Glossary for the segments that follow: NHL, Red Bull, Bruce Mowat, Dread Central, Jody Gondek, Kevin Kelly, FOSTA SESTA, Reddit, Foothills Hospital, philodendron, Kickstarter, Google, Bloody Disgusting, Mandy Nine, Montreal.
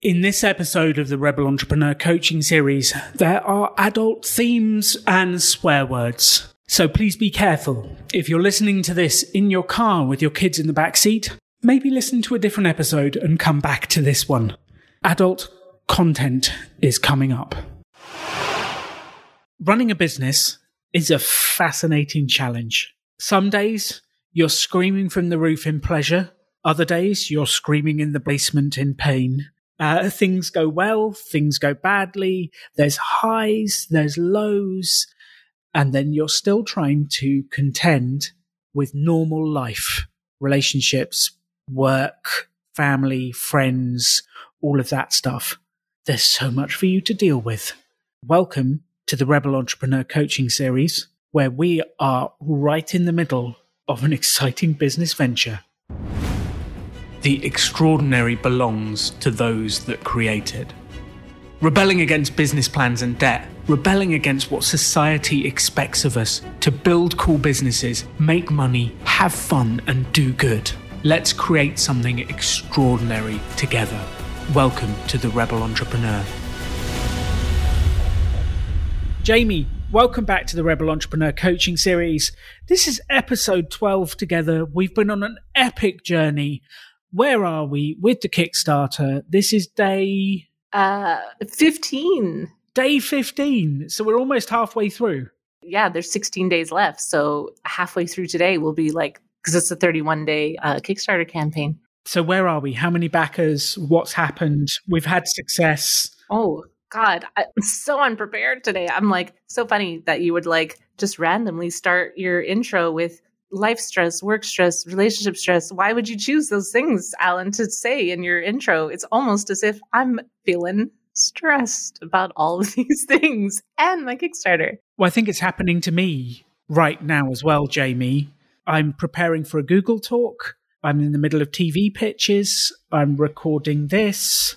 In this episode of the Rebel Entrepreneur Coaching Series, there are adult themes and swear words. So please be careful. If you're listening to this in your car with your kids in the backseat, maybe listen to a different episode and come back to this one. Adult content is coming up. Running a business is a fascinating challenge. Some days, you're screaming from the roof in pleasure. Other days, you're screaming in the basement in pain. Things go well, things go badly, there's highs, there's lows, and then you're still trying to contend with normal life, relationships, work, family, friends, all of that stuff. There's so much for you to deal with. Welcome to the Rebel Entrepreneur Coaching Series, where we are right in the middle of an exciting business venture. The extraordinary belongs to those that create it. Rebelling against business plans and debt, rebelling against what society expects of us to build cool businesses, make money, have fun, and do good. Let's create something extraordinary together. Welcome to the Rebel Entrepreneur. Jamie, welcome back to the Rebel Entrepreneur Coaching Series. This is episode 12 together. We've been on an epic journey. Where are we with the Kickstarter? This is day... 15. Day 15. So we're almost halfway through. Yeah, there's 16 days left. So halfway through today will be like... Because it's a 31-day Kickstarter campaign. So where are we? How many backers? What's happened? We've had success. Oh, God. I'm so unprepared today. I'm like, so funny that you would like just randomly start your intro with... life stress, work stress, relationship stress. Why would you choose those things, Alan, to say in your intro? It's almost as if I'm feeling stressed about all of these things and my Kickstarter. Well, I think it's happening to me right now as well, Jamie. I'm preparing for a Google talk. I'm in the middle of TV pitches. I'm recording this.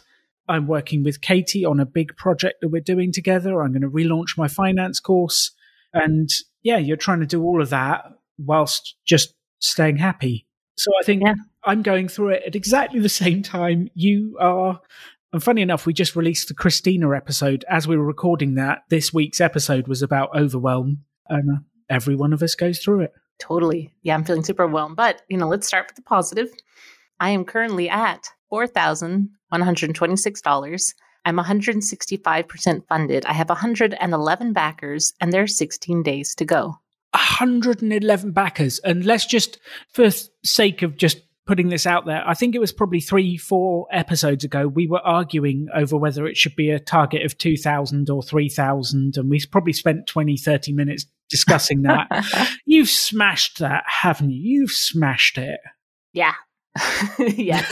I'm working with Katie on a big project that we're doing together. I'm going to relaunch my finance course. And yeah, you're trying to do all of that whilst just staying happy. So I think I'm going through it at exactly the same time you are. And funny enough, we just released the Christina episode. As we were recording that, this week's episode was about overwhelm. And every one of us goes through it. Totally. Yeah, I'm feeling super overwhelmed. But, you know, let's start with the positive. I am currently at $4,126. I'm 165% funded. I have 111 backers, and there are 16 days to go. 111 backers. And let's just, for sake of just putting this out there, I think it was probably 3-4 episodes ago, we were arguing over whether it should be a target of 2,000 or 3,000. And we probably spent 20-30 minutes discussing that. You've smashed that, haven't you? You've smashed it. Yeah. Yeah.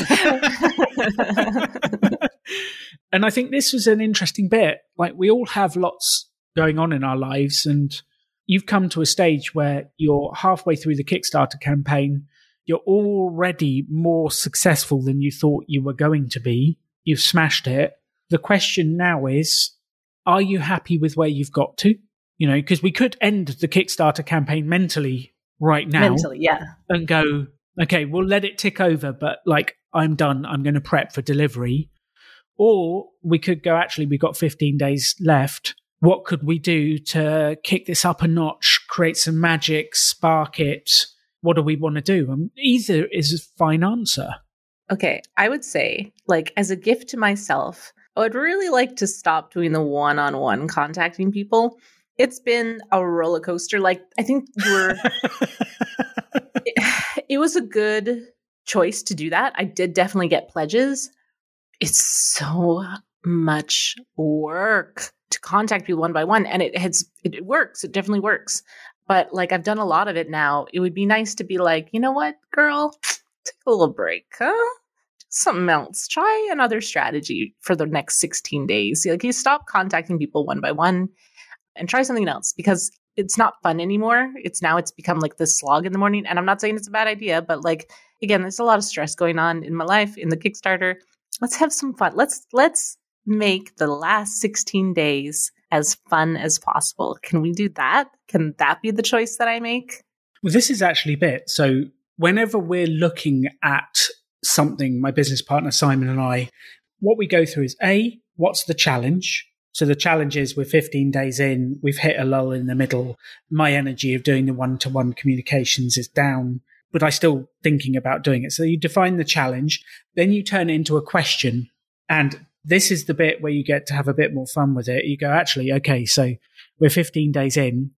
And I think this was an interesting bit. Like, we all have lots going on in our lives, and you've come to a stage where you're halfway through the Kickstarter campaign. You're already more successful than you thought you were going to be. You've smashed it. The question now is, are you happy with where you've got to? You know, because we could end the Kickstarter campaign mentally right now. Mentally, yeah. And go, okay, we'll let it tick over, but like, I'm done. I'm going to prep for delivery. Or we could go, actually, we've got 15 days left. What could we do to kick this up a notch, create some magic, spark it? What do we want to do? Either is a fine answer. Okay. I would say, like, as a gift to myself, I would really like to stop doing the one-on-one contacting people. It's been a roller coaster. Like, I think it was a good choice to do that. I did definitely get pledges. It's so much work to contact people one by one. And it works. It definitely works. But like, I've done a lot of it now. It would be nice to be like, you know what, girl, take a little break, huh? Do something else. Try another strategy for the next 16 days. Like, you stop contacting people one by one and try something else, because it's not fun anymore. It's become like this slog in the morning. And I'm not saying it's a bad idea, but like, again, there's a lot of stress going on in my life, in the Kickstarter. Let's have some fun. Let's make the last 16 days as fun as possible. Can we do that? Can that be the choice that I make? Well, this is actually it. So whenever we're looking at something, my business partner Simon and I, what we go through is A, what's the challenge? So the challenge is we're 15 days in, we've hit a lull in the middle. My energy of doing the one-to-one communications is down, but I'm still thinking about doing it. So you define the challenge, then you turn it into a question. And this is the bit where you get to have a bit more fun with it. You go, actually, okay, so we're 15 days in.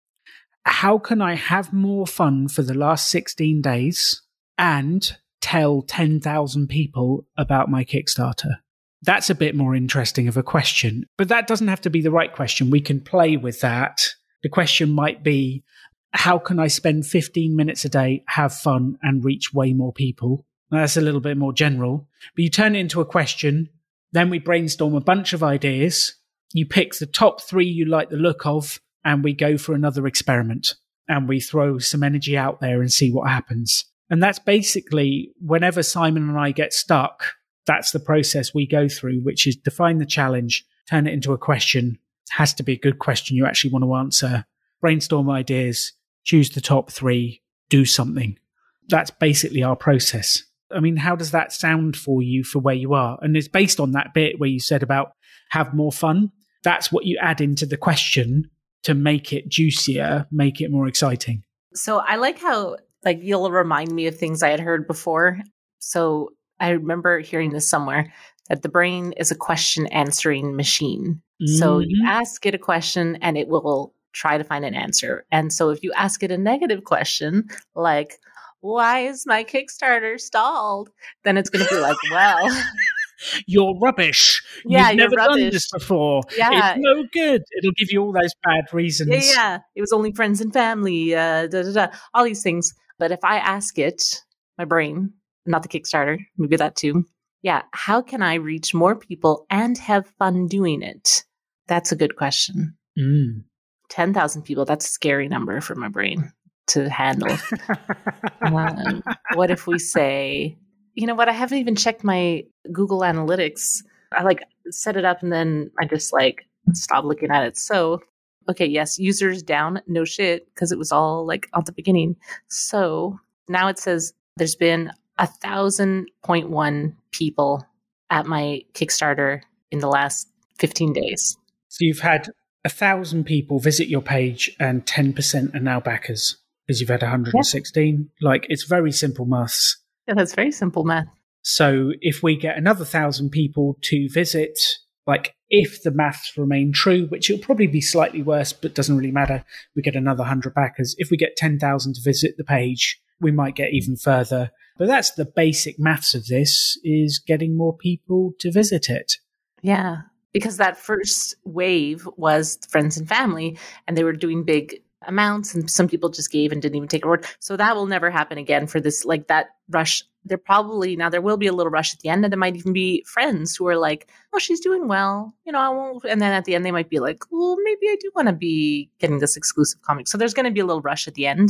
How can I have more fun for the last 16 days and tell 10,000 people about my Kickstarter? That's a bit more interesting of a question, but that doesn't have to be the right question. We can play with that. The question might be, how can I spend 15 minutes a day, have fun, and reach way more people? Now, that's a little bit more general, but you turn it into a question. Then we brainstorm a bunch of ideas. You pick the top three you like the look of, and we go for another experiment, and we throw some energy out there and see what happens. And that's basically whenever Simon and I get stuck, that's the process we go through, which is define the challenge, turn it into a question. It has to be a good question you actually want to answer. Brainstorm ideas, choose the top three, do something. That's basically our process. I mean, how does that sound for you for where you are? And it's based on that bit where you said about have more fun. That's what you add into the question to make it juicier, make it more exciting. So I like how you'll remind me of things I had heard before. So I remember hearing this somewhere, that the brain is a question answering machine. Mm-hmm. So you ask it a question and it will try to find an answer. And so if you ask it a negative question, like, why is my Kickstarter stalled? Then it's going to be like, well, you're rubbish. Yeah, you've never done this before. Yeah. It's no good. It'll give you all those bad reasons. Yeah. It was only friends and family, all these things. But if I ask it, my brain, not the Kickstarter, maybe that too. Yeah. How can I reach more people and have fun doing it? That's a good question. 10,000 people. That's a scary number for my brain to handle. What if we say, you know what? I haven't even checked my Google Analytics. I set it up and then I just stopped looking at it. So, okay. Yes. Users down. No shit. Cause it was all at the beginning. So now it says there's been 1,000.1 people at my Kickstarter in the last 15 days. So you've had 1,000 people visit your page and 10% are now backers because you've had 116. Yeah. It's very simple maths. Yeah, that's very simple math. So if we get another 1,000 people to visit, if the maths remain true, which it'll probably be slightly worse, but doesn't really matter, we get another 100 backers. If we get 10,000 to visit the page, we might get even further. But that's the basic maths of this, is getting more people to visit it. Yeah, because that first wave was friends and family, and they were doing big amounts, and some people just gave and didn't even take a word. So that will never happen again for this, that rush. There will be a little rush at the end, and there might even be friends who are oh, she's doing well, I won't. And then at the end, they might be well, maybe I do want to be getting this exclusive comic. So there's going to be a little rush at the end.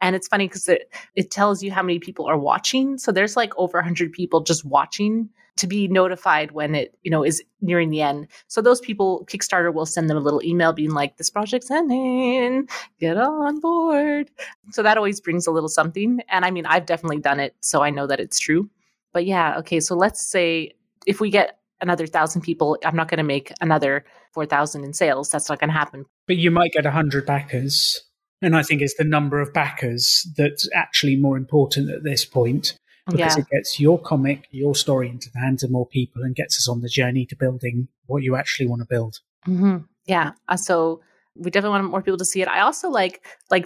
And it's funny because it tells you how many people are watching. So there's over 100 people just watching to be notified when it, is nearing the end. So those people, Kickstarter will send them a little email being this project's ending, get on board. So that always brings a little something. And I mean, I've definitely done it, so I know that it's true. But yeah, okay. So let's say if we get another 1,000 people, I'm not going to make another 4,000 in sales. That's not going to happen. But you might get 100 backers. And I think it's the number of backers that's actually more important at this point, because it gets your comic, your story into the hands of more people and gets us on the journey to building what you actually want to build. Mm-hmm. Yeah. So we definitely want more people to see it. I also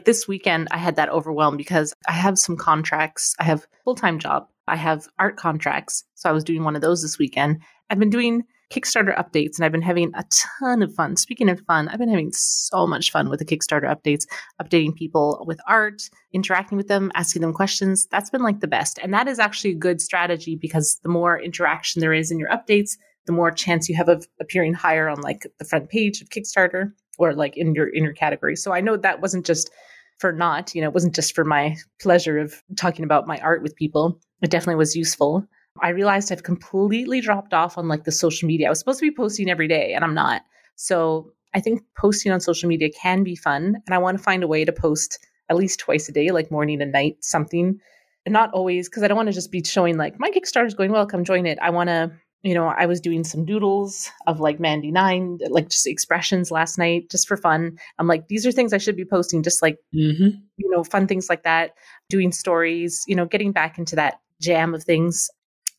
this weekend, I had that overwhelm because I have some contracts. I have a full-time job. I have art contracts. So I was doing one of those this weekend. I've been doing Kickstarter updates, and I've been having a ton of fun. Speaking of fun, I've been having so much fun with the Kickstarter updates, updating people with art, interacting with them, asking them questions. That's been the best. And that is actually a good strategy, because the more interaction there is in your updates, the more chance you have of appearing higher on the front page of Kickstarter or in your category. So I know that wasn't just for naught, it wasn't just for my pleasure of talking about my art with people. It definitely was useful. I realized I've completely dropped off on the social media. I was supposed to be posting every day and I'm not. So I think posting on social media can be fun. And I want to find a way to post at least twice a day, morning and night, something. And not always, because I don't want to just be showing my Kickstarter's going well, come join it. I want to you know, I was doing some doodles of like Mandy Nine, like just expressions last night, just for fun. I'm like, these are things I should be posting, just like, you know, fun things like that, doing stories, you know, getting back into that jam of things.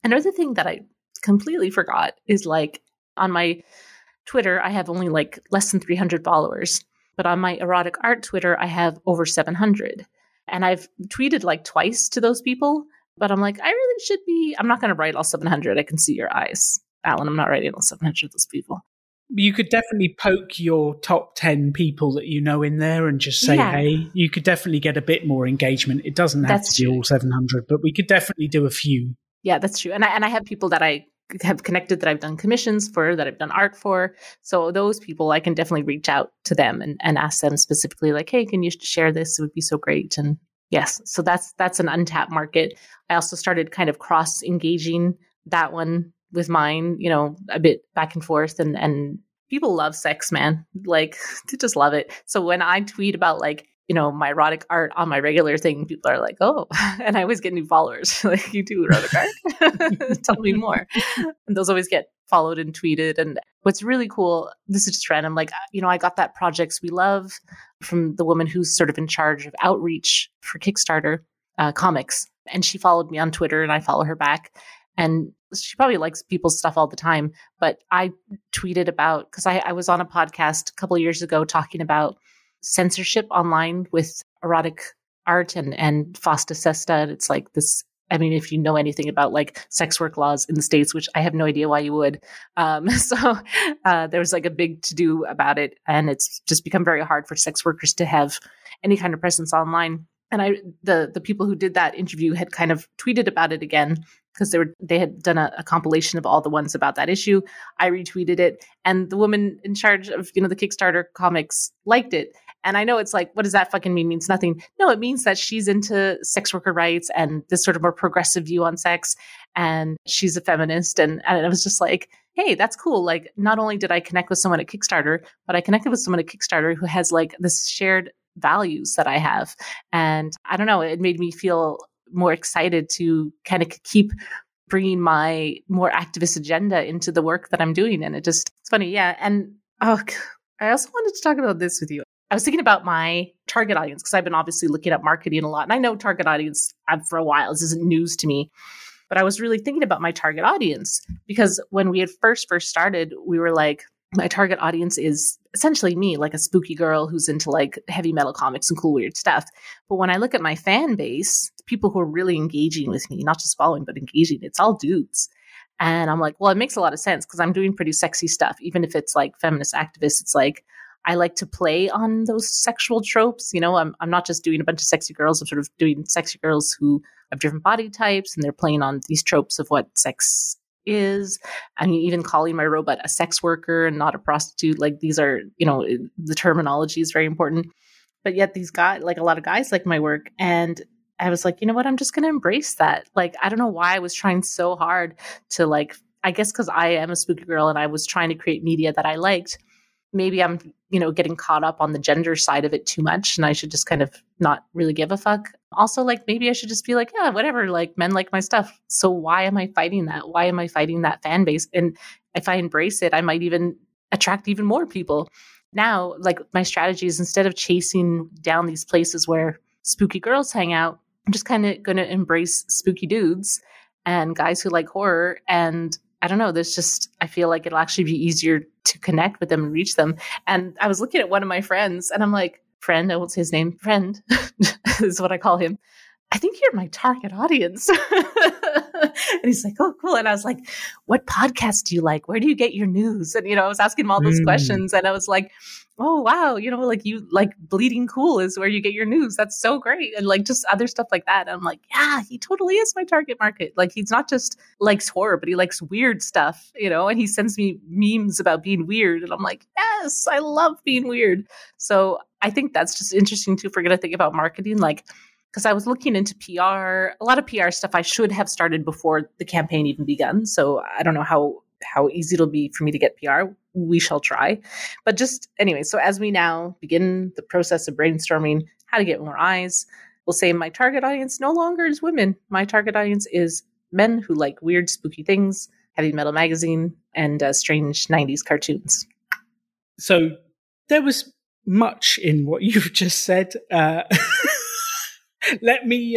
Another thing that I completely forgot is like on my Twitter, I have only like less than 300 followers, but on my erotic art Twitter, I have over 700. And I've tweeted like twice to those people, but I'm like, I really should be, I'm not going to write all 700. I can see your eyes, Alan. I'm not writing all 700 of those people. You could definitely poke your top 10 people that you know in there and just say, hey, you could definitely get a bit more engagement. It doesn't have to be all 700, but we could definitely do a few. Yeah, that's true. And I have people that I have connected that I've done commissions for, that I've done art for. So those people, I can definitely reach out to them and ask them specifically like, hey, can you share this? It would be so great. And yes, so that's an untapped market. I also started kind of cross engaging that one with mine, you know, a bit back and forth, and people love sex, man. Like they just love it. So when I tweet about like, you know, my erotic art on my regular thing, people are like, oh, and I always get new followers. Like, you do erotic art? Tell me more. And those always get followed and tweeted. And what's really cool, this is just random, like, you know, I got that Projects We Love from the woman who's sort of in charge of outreach for Kickstarter comics. And she followed me on Twitter and I follow her back. And she probably likes people's stuff all the time. But I tweeted about, because I was on a podcast a couple of years ago talking about censorship online with erotic art and FOSTA SESTA. It's like this, I mean, if you know anything about like sex work laws in the States, which I have no idea why you would. So there was like a big to-do about it. And it's just become very hard for sex workers to have any kind of presence online. And the people who did that interview had kind of tweeted about it again, because they had done a compilation of all the ones about that issue. I retweeted it, and the woman in charge of, you know, the Kickstarter comics liked it. And I know it's like, what does that fucking mean? Means nothing. No, it means that she's into sex worker rights and this sort of more progressive view on sex. And she's a feminist. And it was just like, hey, that's cool. Like, not only did I connect with someone at Kickstarter, but I connected with someone at Kickstarter who has like this shared values that I have. And I don't know, it made me feel more excited to kind of keep bringing my more activist agenda into the work that I'm doing. And it's funny. Yeah. And oh, I also wanted to talk about this with you. I was thinking about my target audience, because I've been obviously looking at marketing a lot. And I know target audience for a while. This isn't news to me. But I was really thinking about my target audience, because when we had first started, we were like, my target audience is essentially me, like a spooky girl who's into like heavy metal comics and cool, weird stuff. But when I look at my fan base, people who are really engaging with me, not just following, but engaging, it's all dudes. And I'm like, well, it makes a lot of sense, because I'm doing pretty sexy stuff. Even if it's like feminist activists, it's like, I like to play on those sexual tropes. You know, I'm not just doing a bunch of sexy girls. I'm sort of doing sexy girls who have different body types, and they're playing on these tropes of what sex is. I mean, even calling my robot a sex worker and not a prostitute. Like, these are, you know, the terminology is very important. But yet these guys, like a lot of guys like my work. And I was like, you know what? I'm just going to embrace that. Like, I don't know why I was trying so hard to like, I guess because I am a spooky girl and I was trying to create media that I liked. Maybe I'm, you know, getting caught up on the gender side of it too much, and I should just kind of not really give a fuck. Also, like, maybe I should just be like, yeah, whatever, like, men like my stuff. So why am I fighting that? Why am I fighting that fan base? And if I embrace it, I might even attract even more people. Now, like, my strategy is, instead of chasing down these places where spooky girls hang out, I'm just kind of going to embrace spooky dudes and guys who like horror. And I don't know, there's just, I feel like it'll actually be easier to connect with them and reach them. And I was looking at one of my friends, and I'm like, friend, I won't say his name, friend is what I call him. I think you're my target audience. And he's like, oh, cool. And I was like, what podcast do you like? Where do you get your news? And, you know, I was asking him all those questions, and I was like, oh, wow. You know, like, you like Bleeding Cool is where you get your news. That's so great. And like, just other stuff like that. And I'm like, yeah, he totally is my target market. Like, he's not just likes horror, but he likes weird stuff, you know, and he sends me memes about being weird. And I'm like, yes, I love being weird. So I think that's just interesting too, if we're going to think about marketing, like, because I was looking into PR, a lot of PR stuff I should have started before the campaign even begun. So I don't know how easy it'll be for me to get PR. We shall try. But just anyway, so as we now begin the process of brainstorming how to get more eyes, we'll say my target audience no longer is women. My target audience is men who like weird, spooky things, Heavy Metal Magazine, and strange 90s cartoons. So there was much in what you've just said. Let me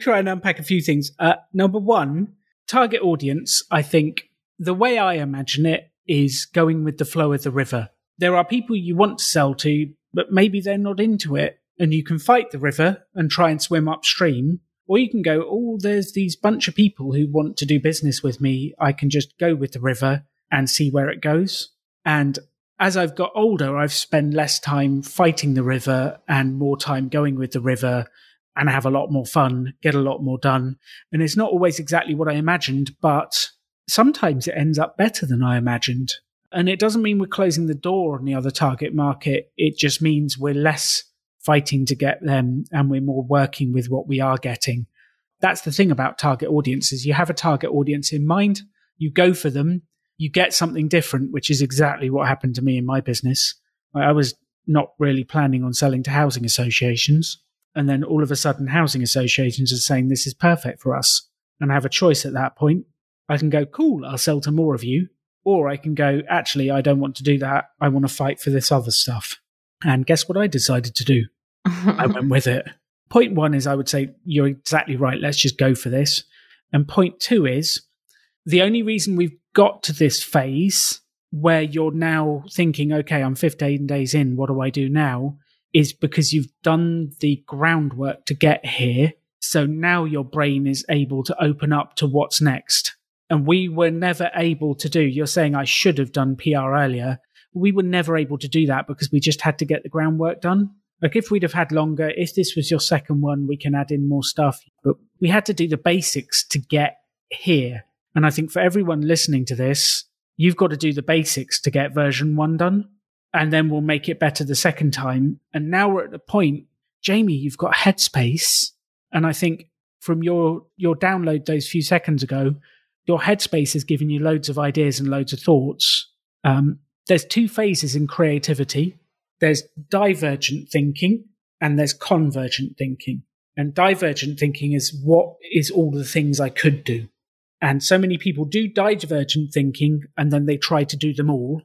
try and unpack a few things. Number one, target audience. I think the way I imagine it is going with the flow of the river. There are people you want to sell to, but maybe they're not into it. And you can fight the river and try and swim upstream. Or you can go, oh, there's these bunch of people who want to do business with me. I can just go with the river and see where it goes. And as I've got older, I've spent less time fighting the river and more time going with the river and have a lot more fun, get a lot more done. And it's not always exactly what I imagined, but sometimes it ends up better than I imagined. And it doesn't mean we're closing the door on the other target market. It just means we're less fighting to get them and we're more working with what we are getting. That's the thing about target audiences. You have a target audience in mind, you go for them, you get something different, which is exactly what happened to me in my business. I was not really planning on selling to housing associations. And then all of a sudden, housing associations are saying, this is perfect for us. And I have a choice at that point. I can go, cool, I'll sell to more of you. Or I can go, actually, I don't want to do that. I want to fight for this other stuff. And guess what I decided to do? I went with it. Point one is I would say, you're exactly right. Let's just go for this. And point two is the only reason we've got to this phase where you're now thinking, okay, I'm 15 days in, what do I do now? Is because you've done the groundwork to get here. So now your brain is able to open up to what's next. And we were never able to do, you're saying I should have done PR earlier. We were never able to do that because we just had to get the groundwork done. Like if we'd have had longer, if this was your second one, we can add in more stuff. But we had to do the basics to get here. And I think for everyone listening to this, you've got to do the basics to get version one done. And then we'll make it better the second time. And now we're at the point, Jamie, you've got headspace. And I think from your download those few seconds ago, your headspace is giving you loads of ideas and loads of thoughts. There's two phases in creativity. There's divergent thinking and there's convergent thinking. And divergent thinking is what is all the things I could do. And so many people do divergent thinking and then they try to do them all.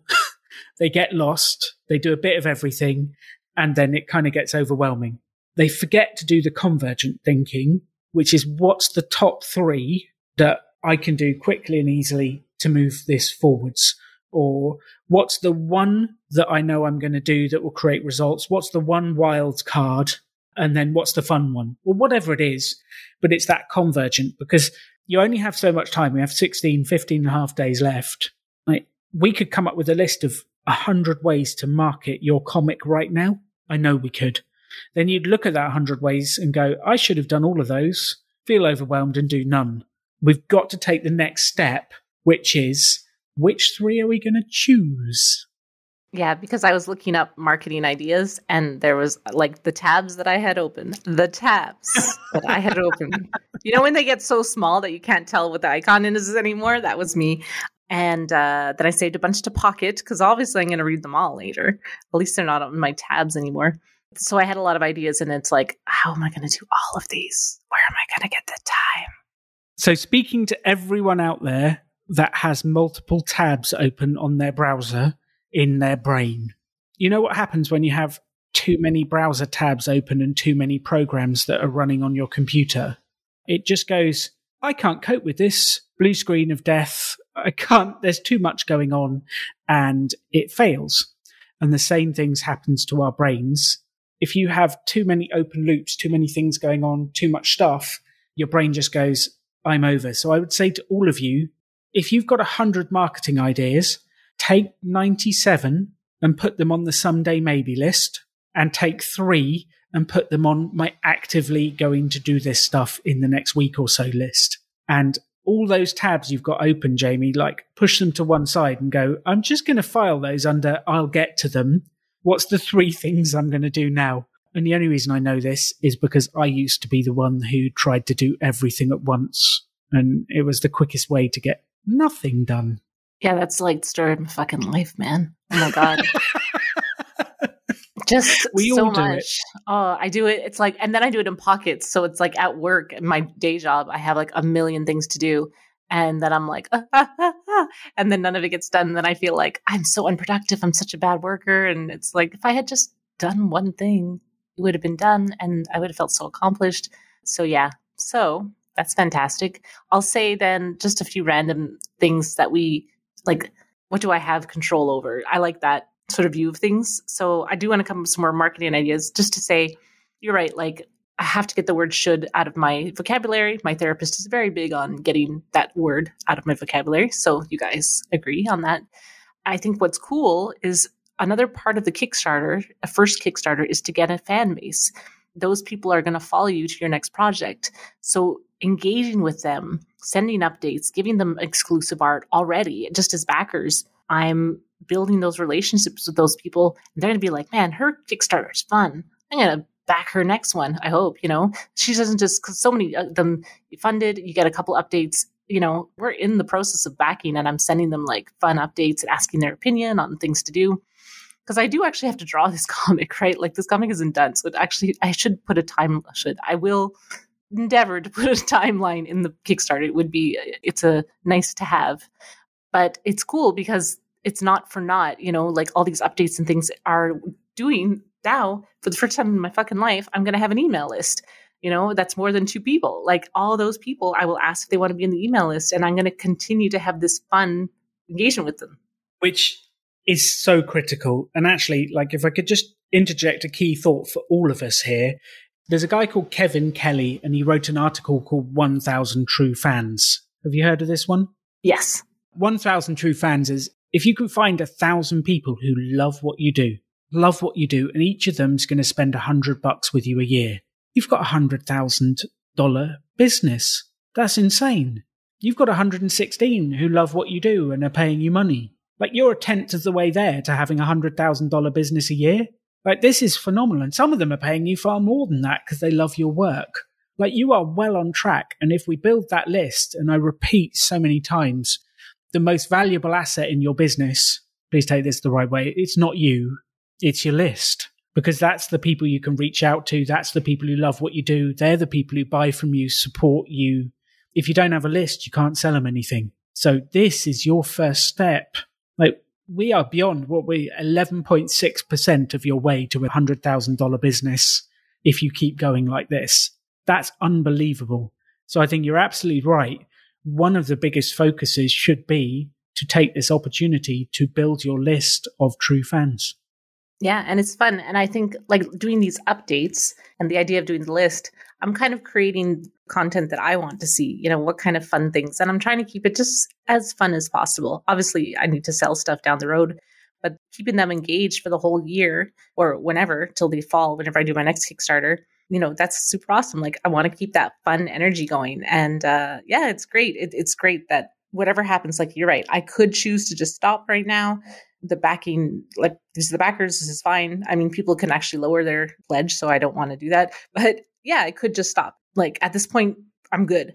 They get lost, they do a bit of everything, and then it kind of gets overwhelming. They forget to do the convergent thinking, which is what's the top three that I can do quickly and easily to move this forwards? Or what's the one that I know I'm going to do that will create results? What's the one wild card? And then what's the fun one? Or whatever it is, but it's that convergent because you only have so much time. We have 15 and a half days left. We could come up with a list of 100 ways to market your comic right now. I know we could. Then you'd look at that 100 ways and go, I should have done all of those, feel overwhelmed and do none. We've got to take the next step, which is, which three are we going to choose? Yeah, because I was looking up marketing ideas and there was like the tabs that I had open. The tabs that I had open. You know, when they get so small that you can't tell what the icon is anymore? That was me. And then I saved a bunch to Pocket because obviously I'm going to read them all later. At least they're not on my tabs anymore. So I had a lot of ideas and it's like, how am I going to do all of these? Where am I going to get the time? So speaking to everyone out there that has multiple tabs open on their browser in their brain, you know what happens when you have too many browser tabs open and too many programs that are running on your computer? It just goes, I can't cope with this. Blue screen of death. I can't, there's too much going on and it fails. And the same things happens to our brains. If you have too many open loops, too many things going on, too much stuff, your brain just goes, I'm over. So I would say to all of you, if you've got 100 marketing ideas, take 97 and put them on the someday maybe list and take 3 and put them on my actively going to do this stuff in the next week or so list. And all those tabs you've got open, Jamie, like push them to one side and go, I'm just going to file those under, I'll get to them. What's the 3 things I'm going to do now? And the only reason I know this is because I used to be the one who tried to do everything at once. And it was the quickest way to get nothing done. Yeah, that's like the story of my fucking life, man. Oh my God. Just we so all do much. It. Oh, I do it. It's like, and then I do it in pockets. So it's like at work, in my day job, I have like a million things to do. And then I'm like, and then none of it gets done. And then I feel like I'm so unproductive. I'm such a bad worker. And it's like, if I had just done one thing, it would have been done and I would have felt so accomplished. So yeah, so that's fantastic. I'll say then just a few random things that we like, what do I have control over? I like that sort of view of things. So I do want to come up with some more marketing ideas just to say, you're right. Like I have to get the word should out of my vocabulary. My therapist is very big on getting that word out of my vocabulary. So you guys agree on that. I think what's cool is another part of the Kickstarter, a first Kickstarter, is to get a fan base. Those people are going to follow you to your next project. So engaging with them, sending updates, giving them exclusive art already, just as backers, I'm building those relationships with those people. And they're going to be like, man, her Kickstarter is fun. I'm going to back her next one. I hope, you know, she doesn't just, cause so many of them funded, you get a couple updates, you know, we're in the process of backing and I'm sending them like fun updates and asking their opinion on things to do. Cause I do actually have to draw this comic, right? Like this comic isn't done. So it actually, I should put a time, I will endeavor to put a timeline in the Kickstarter. It would be, it's a nice to have, but it's cool because it's not for naught, you know, like all these updates and things are doing now. For the first time in my fucking life, I'm going to have an email list, you know, that's more than two people. Like all those people, I will ask if they want to be in the email list and I'm going to continue to have this fun engagement with them. Which is so critical. And actually, like if I could just interject a key thought for all of us here, there's a guy called Kevin Kelly and he wrote an article called 1000 True Fans. Have you heard of this one? Yes. 1000 True Fans is if you can find 1,000 people who love what you do, and each of them's going to spend $100 with you a year, you've got $100,000 business. That's insane. You've got 116 who love what you do and are paying you money. Like you're a tenth of the way there to having $100,000 business a year. Like this is phenomenal. And some of them are paying you far more than that because they love your work. Like you are well on track. And if we build that list, and I repeat so many times, the most valuable asset in your business, please take this the right way. It's not you. It's your list, because that's the people you can reach out to. That's the people who love what you do. They're the people who buy from you, support you. If you don't have a list, you can't sell them anything. So this is your first step. Like we are beyond what we 11.6% of your way to a $100,000 business. If you keep going like this, that's unbelievable. So I think you're absolutely right. One of the biggest focuses should be to take this opportunity to build your list of true fans. Yeah. And it's fun. And I think like doing these updates and the idea of doing the list, I'm kind of creating content that I want to see, you know, what kind of fun things. And I'm trying to keep it just as fun as possible. Obviously, I need to sell stuff down the road, but keeping them engaged for the whole year or whenever till the fall, whenever I do my next Kickstarter, you know, that's super awesome. Like I want to keep that fun energy going. And yeah, it's great. It's great that whatever happens, like you're right, I could choose to just stop right now. The backing, like these are the backers, this is fine. I mean, people can actually lower their pledge, so I don't want to do that. But yeah, I could just stop. Like at this point, I'm good.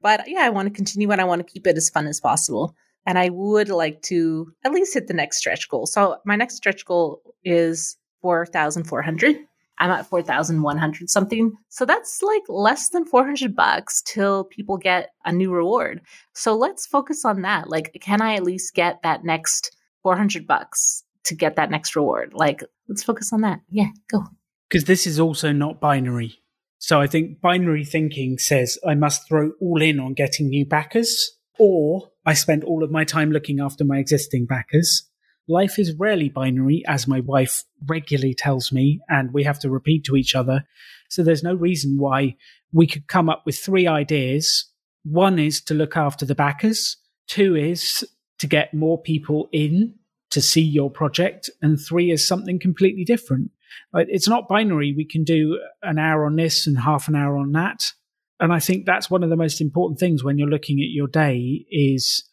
But yeah, I want to continue and I want to keep it as fun as possible. And I would like to at least hit the next stretch goal. So my next stretch goal is 4,400. I'm at 4,100 something. So that's like less than $400 till people get a new reward. So let's focus on that. Like, can I at least get that next $400 to get that next reward? Like, let's focus on that. Yeah, go. Because this is also not binary. So I think binary thinking says I must throw all in on getting new backers, or I spend all of my time looking after my existing backers. Life is rarely binary, as my wife regularly tells me, and we have to repeat to each other. So there's no reason why we could come up with three ideas. One is to look after the backers. Two is to get more people in to see your project. And three is something completely different. It's not binary. We can do an hour on this and half an hour on that. And I think that's one of the most important things when you're looking at your day is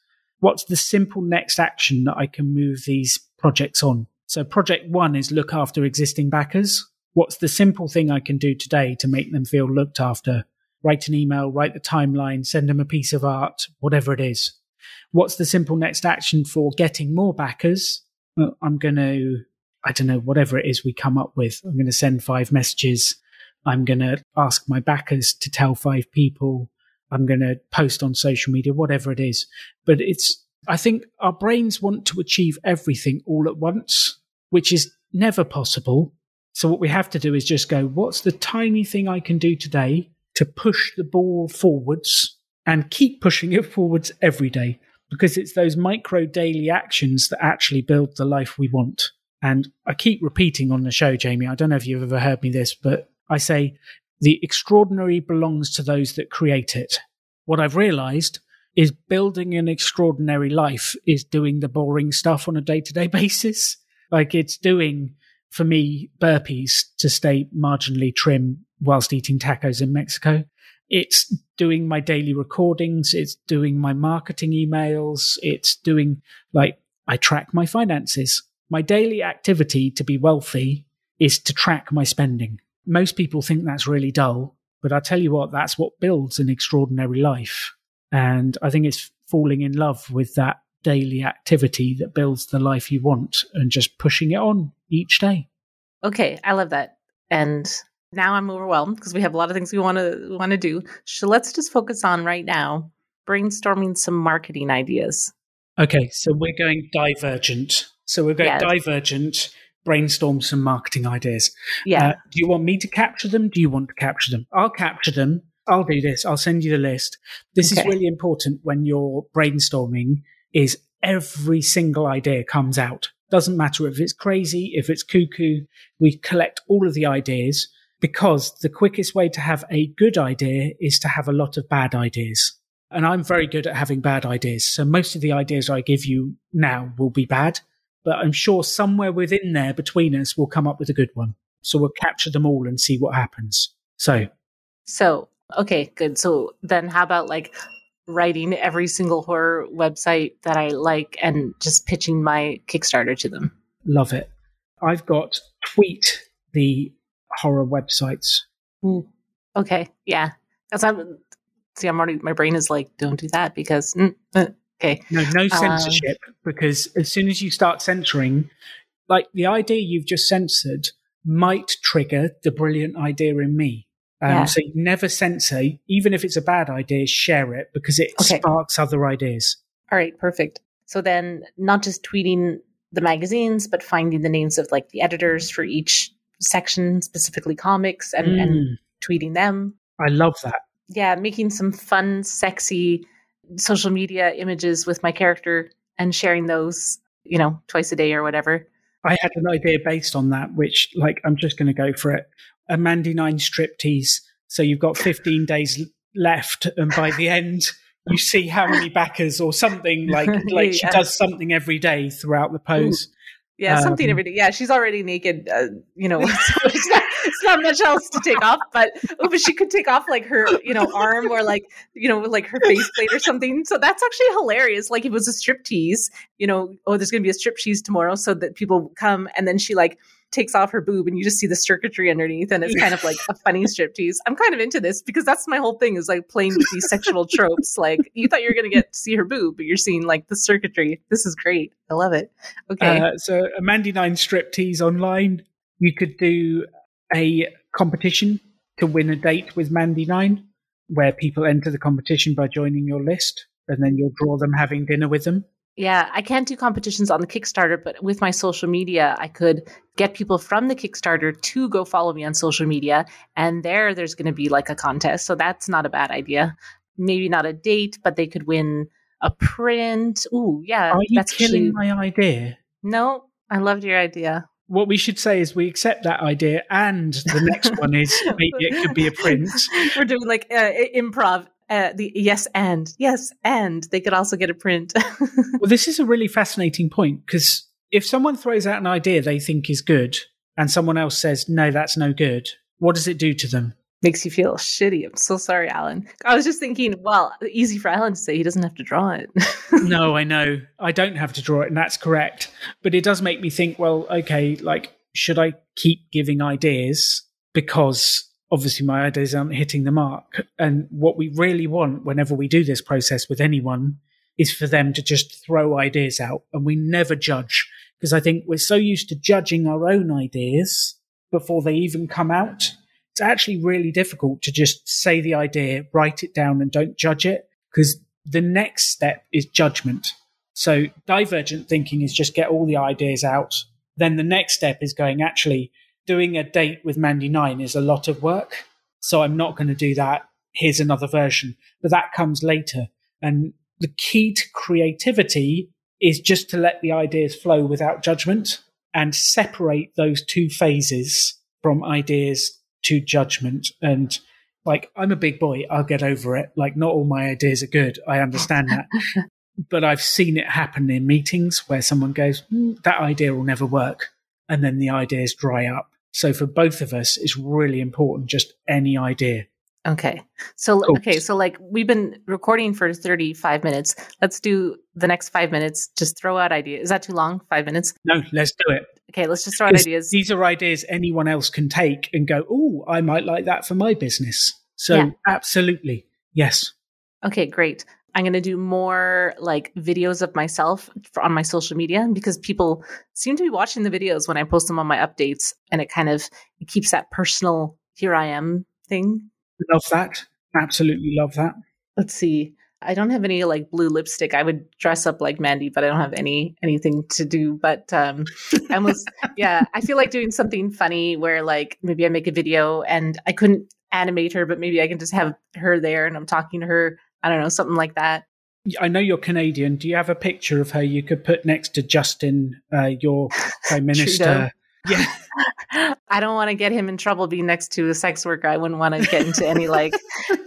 what's the simple next action that I can move these projects on? So project one is look after existing backers. What's the simple thing I can do today to make them feel looked after? Write an email, write the timeline, send them a piece of art, whatever it is. What's the simple next action for getting more backers? Well, I'm going to, I don't know, whatever it is we come up with. I'm going to send 5 messages. I'm going to ask my backers to tell 5 people. I'm going to post on social media, whatever it is. But it's, I think our brains want to achieve everything all at once, which is never possible. So what we have to do is just go, what's the tiny thing I can do today to push the ball forwards and keep pushing it forwards every day? Because it's those micro daily actions that actually build the life we want. And I keep repeating on the show, Jamie, I don't know if you've ever heard me this, but I say the extraordinary belongs to those that create it. What I've realized is building an extraordinary life is doing the boring stuff on a day-to-day basis. Like it's doing, for me, burpees to stay marginally trim whilst eating tacos in Mexico. It's doing my daily recordings. It's doing my marketing emails. It's doing, like, I track my finances. My daily activity to be wealthy is to track my spending. Most people think that's really dull, but I tell you what, that's what builds an extraordinary life. And I think it's falling in love with that daily activity that builds the life you want and just pushing it on each day. Okay, I love that. And now I'm overwhelmed because we have a lot of things we want to do. So let's just focus on right now, brainstorming some marketing ideas. Okay, so we're going divergent. So we're going divergent, brainstorm some marketing ideas. Yeah. Do you want me to capture them? Do you want to capture them? I'll capture them. I'll do this. I'll send you the list. This is really important when you're brainstorming is every single idea comes out. Doesn't matter if it's crazy, if it's cuckoo, we collect all of the ideas because the quickest way to have a good idea is to have a lot of bad ideas. And I'm very good at having bad ideas. So most of the ideas I give you now will be bad, but I'm sure somewhere within there between us we'll come up with a good one. So we'll capture them all and see what happens. So okay, good. So then how about like writing every single horror website that I like and just pitching my Kickstarter to them? Love it. I've got tweet the horror websites. Okay. Yeah. That's not, see, I'm already, my brain is like, don't do that because, okay. No censorship because as soon as you start censoring, like the idea you've just censored might trigger the brilliant idea in me. So you never censor, even if it's a bad idea, share it because it sparks other ideas. All right, perfect. So then not just tweeting the magazines, but finding the names of like the editors for each section, specifically comics and tweeting them. I love that. Yeah, making some fun, sexy social media images with my character and sharing those, you know, twice a day or whatever. I had an idea based on that, which like, I'm just going to go for it. A Mandy Nine striptease. So you've got 15 days left, and by the end, you see how many backers or something like she does something every day throughout the pose. Yeah, something every day. Yeah, she's already naked. You know, so it's not much else to take off, but she could take off like her, you know, arm or like, you know, like her faceplate or something. So that's actually hilarious. Like if it was a striptease, you know, oh, there's going to be a striptease tomorrow, so that people come, and then she like takes off her boob and you just see the circuitry underneath, and it's kind of like a funny striptease. I'm kind of into this because that's my whole thing is like playing with these sexual tropes. Like you thought you were going to get to see her boob, but you're seeing like the circuitry. This is great. I love it. Okay. So a Mandy Nine striptease online. You could do a competition to win a date with Mandy Nine where people enter the competition by joining your list, and then you'll draw them having dinner with them. Yeah, I can't do competitions on the Kickstarter, but with my social media, I could get people from the Kickstarter to go follow me on social media. And there's going to be like a contest. So that's not a bad idea. Maybe not a date, but they could win a print. Ooh, yeah. Are you killing my idea? No, I loved your idea. What we should say is we accept that idea. And the next one is maybe it could be a print. We're doing like improv. The yes, and they could also get a print. Well, this is a really fascinating point because if someone throws out an idea they think is good and someone else says, no, that's no good, what does it do to them? Makes you feel shitty. I'm so sorry, Alan. I was just thinking, well, easy for Alan to say, he doesn't have to draw it. No, I know. I don't have to draw it, and that's correct. But it does make me think, well, okay, like, should I keep giving ideas because obviously my ideas aren't hitting the mark? And what we really want whenever we do this process with anyone is for them to just throw ideas out, and we never judge because I think we're so used to judging our own ideas before they even come out. it's actually really difficult to just say the idea, write it down, and don't judge it, because the next step is judgment. So divergent thinking is just get all the ideas out. Then the next step is going, actually, doing a date with Mandy Nine is a lot of work, so I'm not going to do that. Here's another version. But that comes later. And the key to creativity is just to let the ideas flow without judgment and separate those two phases from ideas to judgment. And like, I'm a big boy, I'll get over it. Like, not all my ideas are good. I understand that. But I've seen it happen in meetings where someone goes, that idea will never work. And then the ideas dry up. So for both of us, it's really important, just any idea. Okay. So, cool. Okay. So like, we've been recording for 35 minutes. Let's do the next 5 minutes. Just throw out ideas. Is that too long? 5 minutes? No, let's do it. Okay. Let's just throw out ideas. These are ideas anyone else can take and go, oh, I might like that for my business. So yeah. Absolutely. Yes. Okay, great. I'm going to do more like videos of myself on my social media, because people seem to be watching the videos when I post them on my updates, and it kind of it keeps that personal, here I am thing. Love that. Absolutely love that. Let's see. I don't have any like blue lipstick. I would dress up like Mandy, but I don't have anything to do. But I almost, yeah, I feel like doing something funny where like maybe I make a video and I couldn't animate her, but maybe I can just have her there and I'm talking to her. I don't know, something like that. I know you're Canadian. Do you have a picture of her you could put next to Justin, your prime minister? Yeah. I don't want to get him in trouble being next to a sex worker. I wouldn't want to get into any like,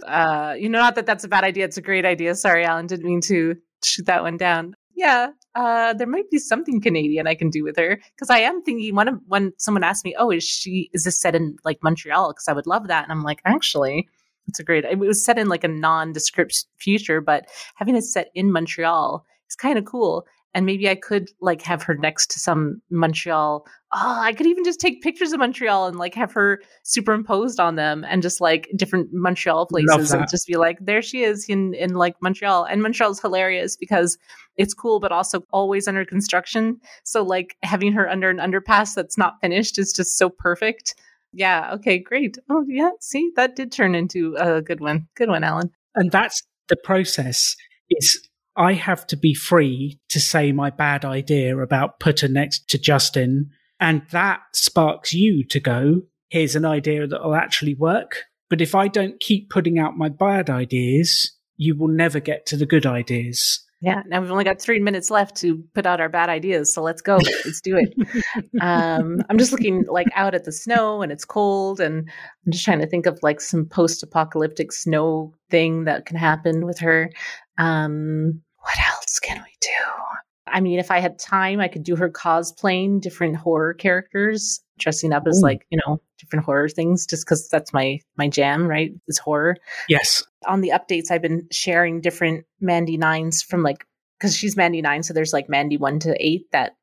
not that that's a bad idea. It's a great idea. Sorry, Alan, didn't mean to shoot that one down. Yeah. There might be something Canadian I can do with her. Cause I am thinking when someone asked me, oh, is this set in like Montreal? Cause I would love that. And I'm like, actually, it's a great, it was set in like a nondescript future, but having it set in Montreal is kind of cool. And maybe I could like have her next to some Montreal. Oh, I could even just take pictures of Montreal and like have her superimposed on them and just like different Montreal places and just be like, there she is in like Montreal. And Montreal's hilarious because it's cool, but also always under construction. So like having her under an underpass that's not finished is just so perfect. Yeah. Okay, great. Oh yeah. See, that did turn into a good one. Good one, Alan. And that's the process is, I have to be free to say my bad idea about putter next to Justin. And that sparks you to go, here's an idea that will actually work. But if I don't keep putting out my bad ideas, you will never get to the good ideas. Yeah. Now we've only got 3 minutes left to put out our bad ideas. So let's go. Let's do it. I'm just looking like out at the snow and it's cold. And I'm just trying to think of like some post-apocalyptic snow thing that can happen with her. What else can we do? I mean, if I had time, I could do her cosplaying different horror characters, dressing up as like, different horror things, just because that's my jam, right? It's horror. Yes. On the updates, I've been sharing different Mandy Nines from like, because she's Mandy Nine. So there's like Mandy 1 to 8 that,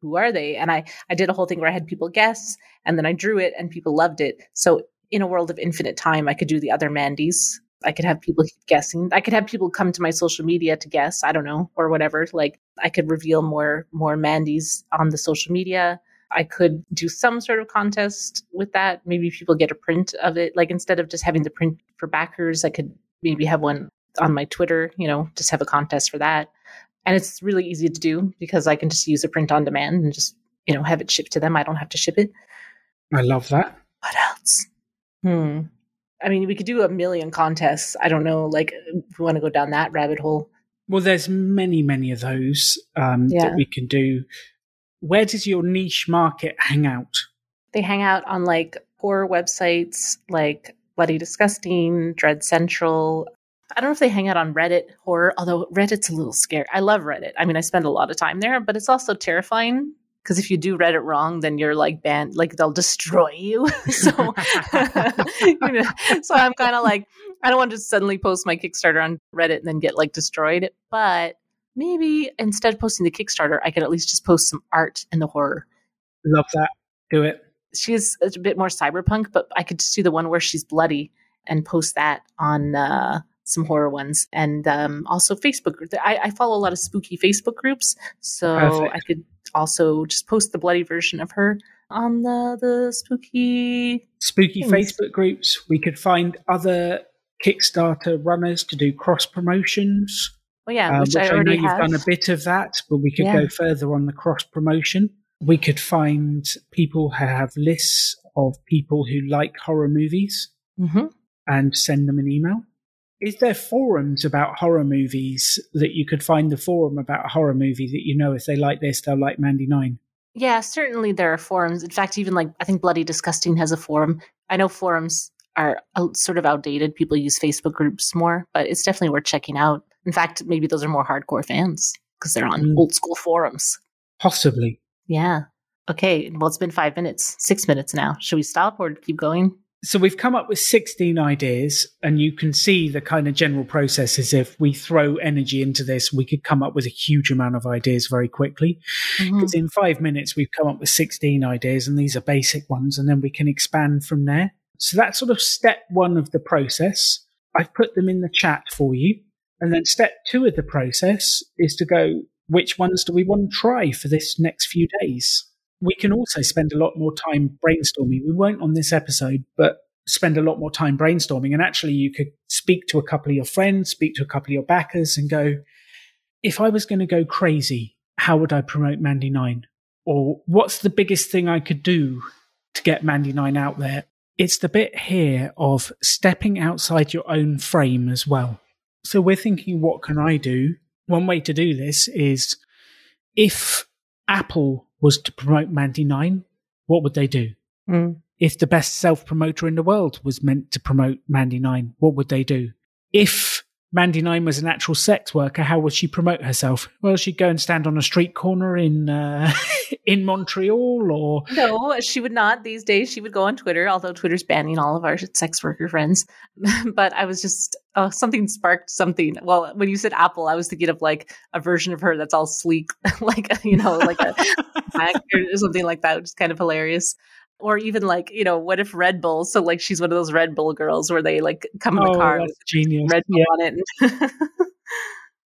who are they? And I did a whole thing where I had people guess and then I drew it and people loved it. So in a world of infinite time, I could do the other Mandys. I could have people keep guessing. I could have people come to my social media to guess, I don't know, or whatever. Like I could reveal more Mandys on the social media. I could do some sort of contest with that. Maybe people get a print of it. Like instead of just having the print for backers, I could maybe have one on my Twitter, just have a contest for that. And it's really easy to do because I can just use a print on demand and just, have it shipped to them. I don't have to ship it. I love that. What else? I mean, we could do a million contests. I don't know, like, if we want to go down that rabbit hole. Well, there's many, many of those that we can do. Where does your niche market hang out? They hang out on, like, horror websites, like Bloody Disgusting, Dread Central. I don't know if they hang out on Reddit horror, although Reddit's a little scary. I love Reddit. I mean, I spend a lot of time there, but it's also terrifying. Because if you do Reddit wrong, then you're like banned, like they'll destroy you. So, so I'm kind of like, I don't want to just suddenly post my Kickstarter on Reddit and then get like destroyed. But maybe instead of posting the Kickstarter, I could at least just post some art in the horror. Love that. Do it. She's a bit more cyberpunk, but I could just do the one where she's bloody and post that on some horror ones. And also Facebook. I follow a lot of spooky Facebook groups. So perfect. I could also just post the bloody version of her on the spooky things. Facebook groups. We could find other Kickstarter runners to do cross promotions. Well, yeah, which I know you've done a bit of that, but we could go further on the cross promotion. We could find people who have lists of people who like horror movies and send them an email. Is there forums about horror movies that you could find the forum about a horror movie that, you know, if they like this, they'll like Mandy Nine? Yeah, certainly there are forums. In fact, even like I think Bloody Disgusting has a forum. I know forums are sort of outdated. People use Facebook groups more, but it's definitely worth checking out. In fact, maybe those are more hardcore fans because they're on old school forums. Possibly. Yeah. Okay. Well, it's been 5 minutes, 6 minutes now. Should we stop or keep going? So we've come up with 16 ideas, and you can see the kind of general process is if we throw energy into this, we could come up with a huge amount of ideas very quickly. Because in 5 minutes, we've come up with 16 ideas, and these are basic ones, and then we can expand from there. So that's sort of step one of the process. I've put them in the chat for you. And then step two of the process is to go, which ones do we want to try for this next few days? We can also spend a lot more time brainstorming. We won't on this episode, but spend a lot more time brainstorming. And actually, you could speak to a couple of your friends, speak to a couple of your backers and go, if I was going to go crazy, how would I promote Mandy Nine? Or what's the biggest thing I could do to get Mandy Nine out there? It's the bit here of stepping outside your own frame as well. So we're thinking, what can I do? One way to do this is if Apple was to promote Mandy Nine, what would they do? If the best self-promoter in the world was meant to promote Mandy Nine, what would they do? If Mandy Nine was an actual sex worker, how would she promote herself? Well, she'd go and stand on a street corner in Montreal or... No, she would not these days. She would go on Twitter, although Twitter's banning all of our sex worker friends. But I was just... Oh, something sparked something. Well, when you said Apple, I was thinking of like a version of her that's all sleek, like, you know, like a actor or something like that, which is kind of hilarious. Or even like, you know, what if Red Bull? So like she's one of those Red Bull girls where they like come in the car with genius. Red Bull on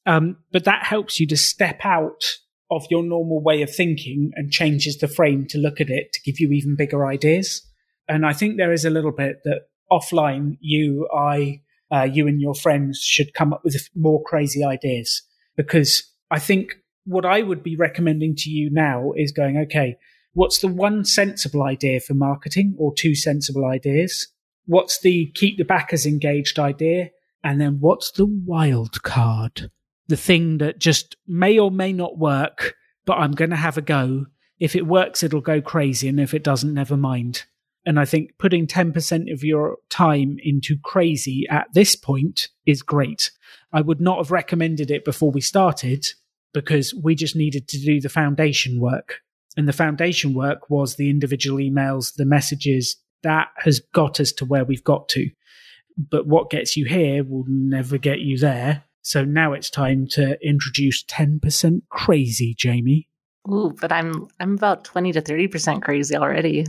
it. But that helps you to step out of your normal way of thinking and changes the frame to look at it to give you even bigger ideas. And I think there is a little bit that offline you and your friends should come up with more crazy ideas, because I think what I would be recommending to you now is going, okay, what's the one sensible idea for marketing or two sensible ideas? What's the keep the backers engaged idea? And then what's the wild card? The thing that just may or may not work, but I'm going to have a go. If it works, it'll go crazy. And if it doesn't, never mind. And I think putting 10% of your time into crazy at this point is great. I would not have recommended it before we started because we just needed to do the foundation work. And the foundation work was the individual emails, the messages. That has got us to where we've got to. But what gets you here will never get you there. So now it's time to introduce 10% crazy, Jamie. Ooh, but I'm about 20 to 30% crazy already.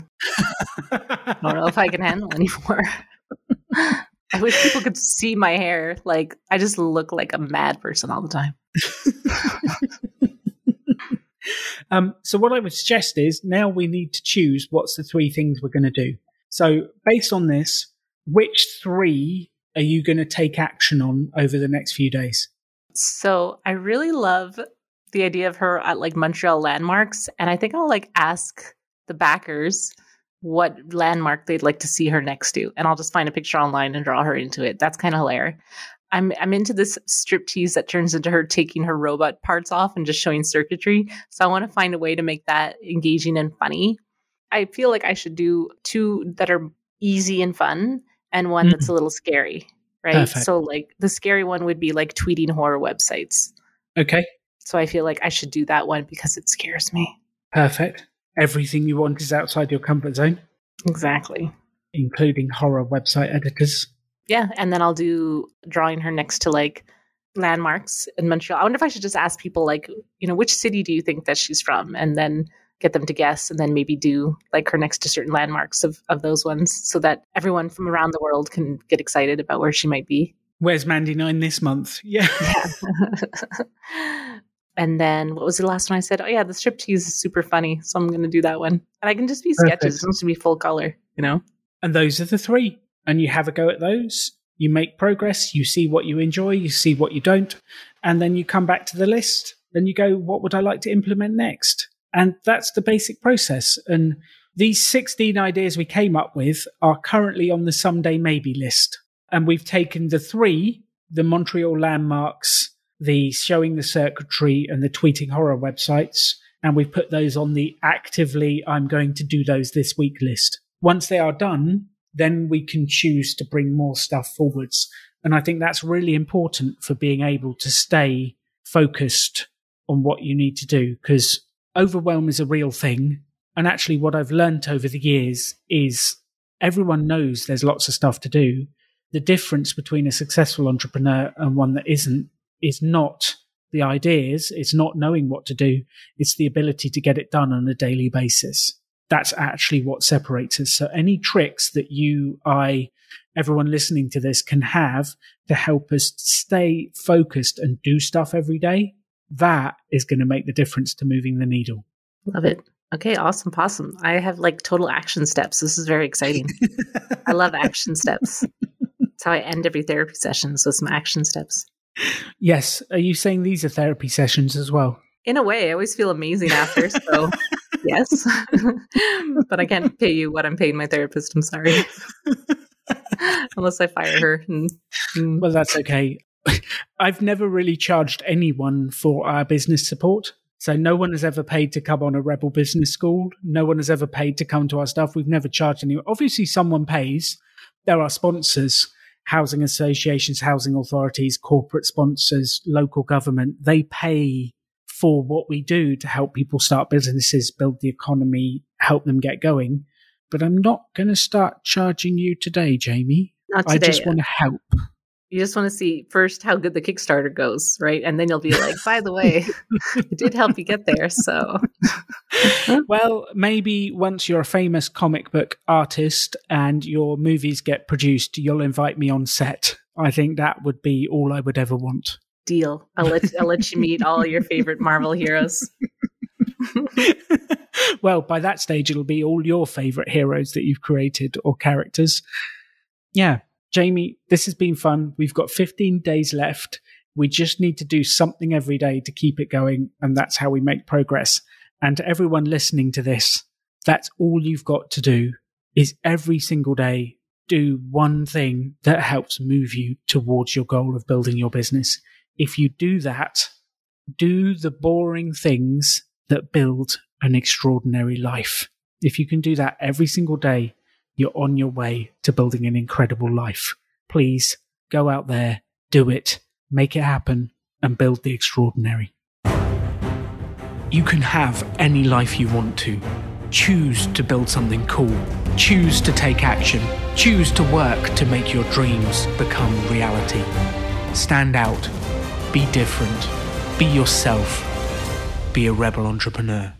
I don't know if I can handle anymore. I wish people could see my hair. Like, I just look like a mad person all the time. So what I would suggest is now we need to choose what's the three things we're going to do. So based on this, which three are you going to take action on over the next few days? So I really love the idea of her at like Montreal landmarks. And I think I'll like ask the backers what landmark they'd like to see her next to. And I'll just find a picture online and draw her into it. That's kind of hilarious. I'm into this striptease that turns into her taking her robot parts off and just showing circuitry. So I want to find a way to make that engaging and funny. I feel like I should do two that are easy and fun and one that's a little scary, right? Perfect. So like the scary one would be like tweeting horror websites. Okay. So I feel like I should do that one because it scares me. Perfect. Everything you want is outside your comfort zone. Exactly. Including horror website editors. Yeah. And then I'll do drawing her next to like landmarks in Montreal. I wonder if I should just ask people like, you know, which city do you think that she's from? And then get them to guess and then maybe do like her next to certain landmarks of those ones so that everyone from around the world can get excited about where she might be. Where's Mandy Nine this month? Yeah. And then what was the last one I said? Oh, yeah, the striptease is super funny. So I'm going to do that one. And I can just be sketches. It doesn't have to be full color, you know? And those are the three. And you have a go at those. You make progress. You see what you enjoy. You see what you don't. And then you come back to the list. Then you go, what would I like to implement next? And that's the basic process. And these 16 ideas we came up with are currently on the Someday Maybe list. And we've taken the three, the Montreal landmarks, the Showing the Circuitry and the Tweeting Horror websites, and we've put those on the actively I'm going to do those this week list. Once they are done, then we can choose to bring more stuff forwards. And I think that's really important for being able to stay focused on what you need to do, because overwhelm is a real thing. And actually what I've learned over the years is everyone knows there's lots of stuff to do. The difference between a successful entrepreneur and one that isn't is not the ideas, it's not knowing what to do, it's the ability to get it done on a daily basis. That's actually what separates us. So any tricks that you, I, everyone listening to this can have to help us stay focused and do stuff every day, that is going to make the difference to moving the needle. Love it. Okay, awesome, possum. I have like total action steps. This is very exciting. I love action steps. It's how I end every therapy session, so some action steps. Yes. Are you saying these are therapy sessions as well? In a way, I always feel amazing after, so yes. But I can't pay you what I'm paying my therapist. I'm sorry. Unless I fire her. Well, that's okay. I've never really charged anyone for our business support. So no one has ever paid to come on a Rebel Business School. No one has ever paid to come to our stuff. We've never charged anyone. Obviously, someone pays. There are sponsors. Housing associations, housing authorities, corporate sponsors, local government, they pay for what we do to help people start businesses, build the economy, help them get going. But I'm not going to start charging you today, Jamie. Not today. I just want to help. You just want to see first how good the Kickstarter goes, right? And then you'll be like, by the way, it did help you get there. So, well, maybe once you're a famous comic book artist and your movies get produced, you'll invite me on set. I think that would be all I would ever want. Deal. I'll let you meet all your favorite Marvel heroes. Well, by that stage, it'll be all your favorite heroes that you've created or characters. Yeah. Jamie, this has been fun. We've got 15 days left. We just need to do something every day to keep it going. And that's how we make progress. And to everyone listening to this, that's all you've got to do is every single day, do one thing that helps move you towards your goal of building your business. If you do that, do the boring things that build an extraordinary life. If you can do that every single day, you're on your way to building an incredible life. Please go out there, do it, make it happen, and build the extraordinary. You can have any life you want to. Choose to build something cool. Choose to take action. Choose to work to make your dreams become reality. Stand out. Be different. Be yourself. Be a rebel entrepreneur.